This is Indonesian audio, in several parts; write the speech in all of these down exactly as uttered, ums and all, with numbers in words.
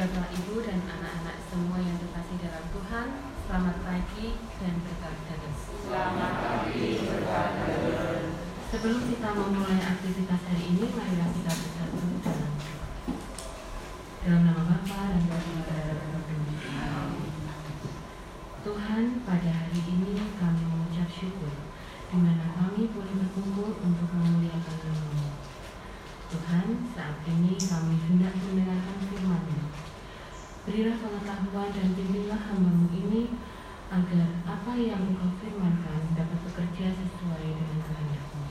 Bapak, Ibu, dan anak-anak semua yang terkasih dalam Tuhan, selamat pagi dan berkah. Selamat pagi, berkah. Sebelum kita memulai aktivitas hari ini, marilah kita bersatu dalam dalam nama Bapa dan Putra dan Roh Kudus. Tuhan, pada hari ini kami mengucap syukur di mana kami boleh berkumpul untuk memuliakan Tuhan. Tuhan, saat ini kami hendak mendengarkan firman-Mu. Berilah pengetahuan dan bimbinglah hamba-Mu ini agar apa yang Engkau firmankan dapat bekerja sesuai dengan kehendak-Mu.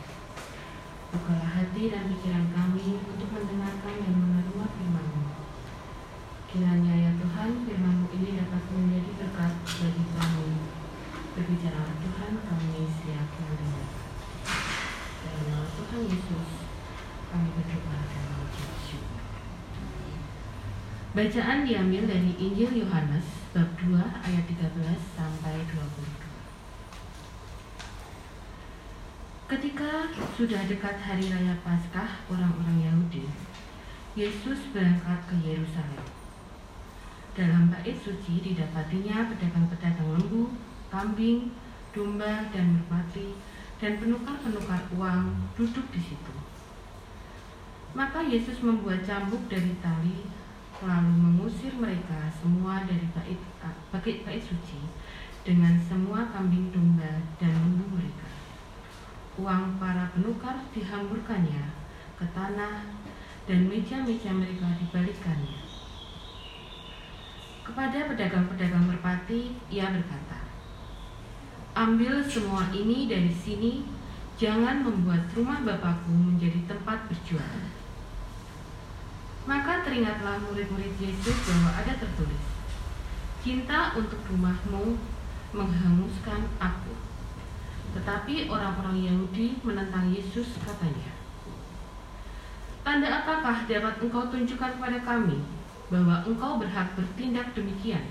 Bukalah hati dan pikiran kami untuk mendengarkan dan menerima firman-Mu. Kiranya ya Tuhan, firman-Mu ini dapat menjadi berkat bagi kami. Berbicara Tuhan, kami siap mendengar. Dalam nama Tuhan Yesus, kami berdoa dan mengucap syukur. Bacaan diambil dari Injil Yohanes bab dua ayat tiga belas sampai dua puluh dua. Ketika sudah dekat hari raya Paskah orang-orang Yahudi, Yesus berangkat ke Yerusalem. Dalam bait suci didapatinya pedagang-pedagang lembu, kambing, domba, dan merpati, dan penukar-penukar uang duduk di situ. Maka Yesus membuat cambuk dari tali, lalu mengusir mereka semua dari bait, bait, bait suci dengan semua kambing, domba, dan lembu mereka. Uang para penukar dihamburkannya ke tanah dan meja-meja mereka dibalikannya. Kepada pedagang-pedagang merpati, ia berkata, "Ambil semua ini dari sini, jangan membuat rumah Bapa-Ku menjadi tempat berjualan." Maka teringatlah murid-murid Yesus bahwa ada tertulis, "Cinta untuk rumahmu menghanguskan aku." Tetapi orang-orang Yahudi menentang Yesus, katanya, "Tanda apakah dapat engkau tunjukkan kepada kami bahwa engkau berhak bertindak demikian?"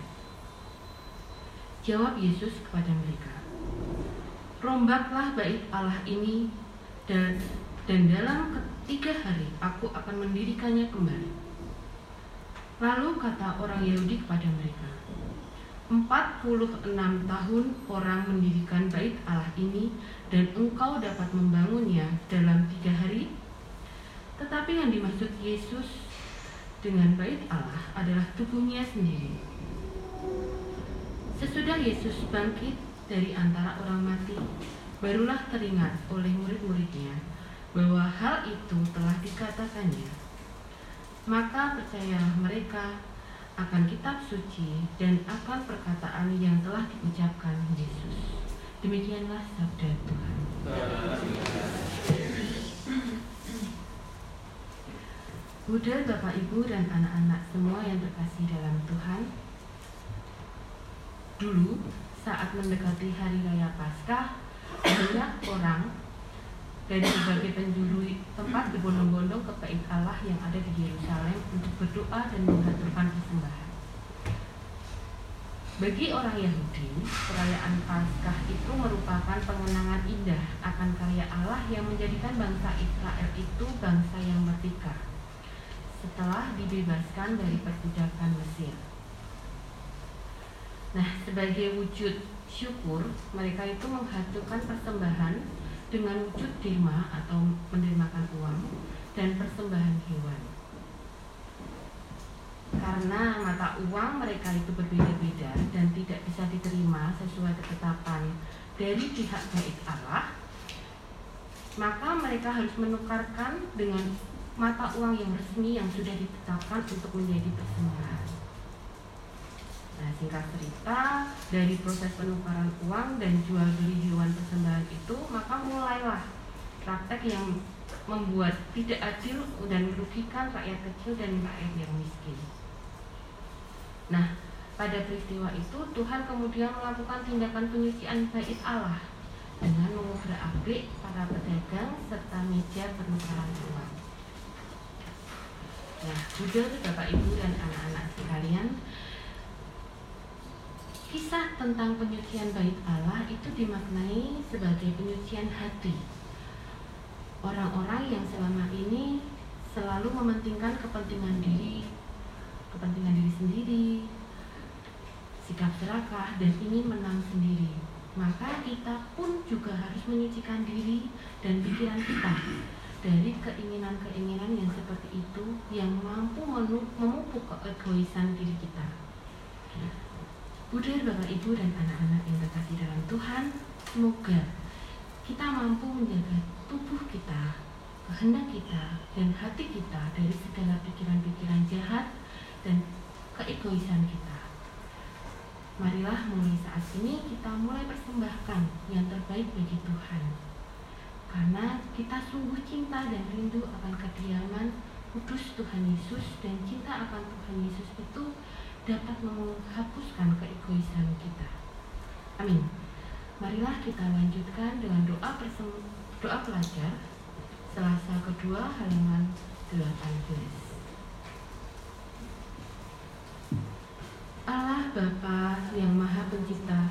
Jawab Yesus kepada mereka, "Rombaklah bait Allah ini, dan, dan dalam ketiga hari aku akan mendirikannya kembali." Lalu kata orang Yahudi kepada mereka, Empat puluh enam tahun orang mendirikan bait Allah ini, dan engkau dapat membangunnya dalam tiga hari." Tetapi yang dimaksud Yesus dengan bait Allah adalah tubuhnya sendiri. Sesudah Yesus bangkit dari antara orang mati, barulah teringat oleh murid-muridnya bahwa hal itu telah dikatakannya. Maka percayalah mereka akan kitab suci dan akan perkataan yang telah diucapkan Yesus. Demikianlah sabda Tuhan. Buddha, Bapak, Ibu, dan anak-anak semua yang terkasih dalam Tuhan. Dulu, saat mendekati hari raya Paskah, banyak orang dari berbagai penjuru tempat berbondong-bondong ke bait Allah yang ada di Yerusalem untuk berdoa dan mengaturkan persembahan. Bagi orang Yahudi, perayaan Paskah itu merupakan pengenangan indah akan karya Allah yang menjadikan bangsa Israel itu bangsa yang merdeka setelah dibebaskan dari perbudakan Mesir. Nah, sebagai wujud syukur, mereka itu menghaturkan persembahan dengan wujud derma atau mendermakan uang dan persembahan hewan. Karena mata uang mereka itu berbeda-beda dan tidak bisa diterima sesuai ketetapan dari pihak bait Allah, maka mereka harus menukarkan dengan mata uang yang resmi yang sudah ditetapkan untuk menjadi persembahan. Nah, singkat cerita, dari proses penukaran uang dan jual beli hewan persembahan itu, maka mulailah praktek yang membuat tidak adil dan merugikan rakyat kecil dan rakyat yang miskin. Nah, pada peristiwa itu Tuhan kemudian melakukan tindakan penyucian bait Allah dengan mengobrak-abrik para pedagang serta meja penukaran uang. Nah, Buddha, Bapak, Ibu, dan anak-anak sekalian, kisah tentang penyucian bait Allah itu dimaknai sebagai penyucian hati orang-orang yang selama ini selalu mementingkan kepentingan diri, kepentingan diri sendiri, sikap serakah, dan ingin menang sendiri. Maka kita pun juga harus menyucikan diri dan pikiran kita dari keinginan-keinginan yang seperti itu yang mampu memupuk keegoisan diri kita. Buddha, Bapak Ibu, dan anak-anak yang terkasih dalam Tuhan, semoga kita mampu menjaga tubuh kita, kehendak kita, dan hati kita dari segala pikiran-pikiran jahat dan keegoisan kita. Marilah mulai saat ini kita mulai persembahkan yang terbaik bagi Tuhan, karena kita sungguh cinta dan rindu akan kediaman kudus Tuhan Yesus, dan cinta akan Tuhan Yesus itu dapat menghapuskan keegoisan kita. Amin. Marilah kita lanjutkan dengan doa persem doa pelajar Selasa kedua halaman delapan belas. Allah Bapa yang Maha Pencipta,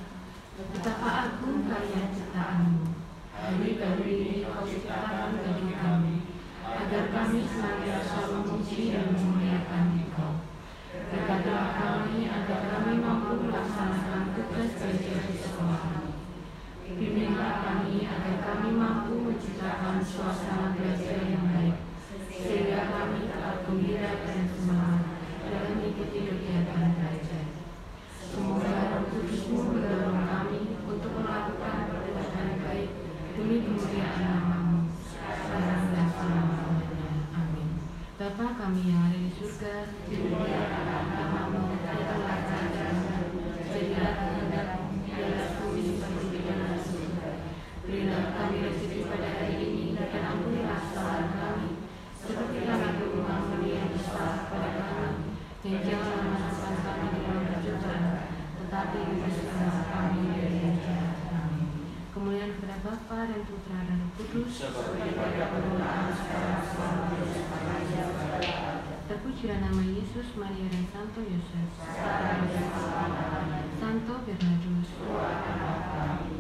betapa agung karya ciptaan-Mu. Baru-baru ini Kau ciptakan bagi kami, agar kami senantiasa memuji dan memuliakan Engkau. Berkatilah kami agar kami mampu melaksanakan tugas dan janji sekolah. Bimbinglah kami agar kami mampu menciptakan suasana belajar yang baik, sehingga kami tetap gembira dan semangat dalam mengikuti kegiatan belajar. Semoga Roh Kudus-Mu mendorong kami untuk melakukan perbuatan baik demi kemuliaan nama-Mu, sekarang dan selama-lamanya. Amin. Bapa kami yang ada di surga, dimuliakanlah nama-Mu, datanglah kerajaan-Mu, jadilah kehendak-Mu di atas bumi seperti di dalam surga. Berilah kami rezeki pada hari ini dan ampunilah kesalahan kami, seperti kami pun mengampuni yang bersalah kepada kami, dan janganlah memasukkan kami ke dalam pencobaan, tetapi bebaskanlah kami dari yang jahat. Kemuliaan kepada Bapa dan Putra dan Roh Kudus, seperti pada permulaan, sekarang, selamanya, dan seterusnya. Terpujilah nama Yesus, Maria, dan Santo Yosef, Santo Bernardus,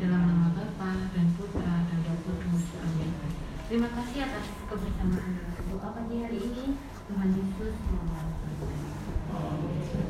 dalam nama Bapa dan Putra dan Roh Kudus. Amin. Terima kasih atas kebersamaan doa pagi hari ini. Tuhan Yesus memberkati.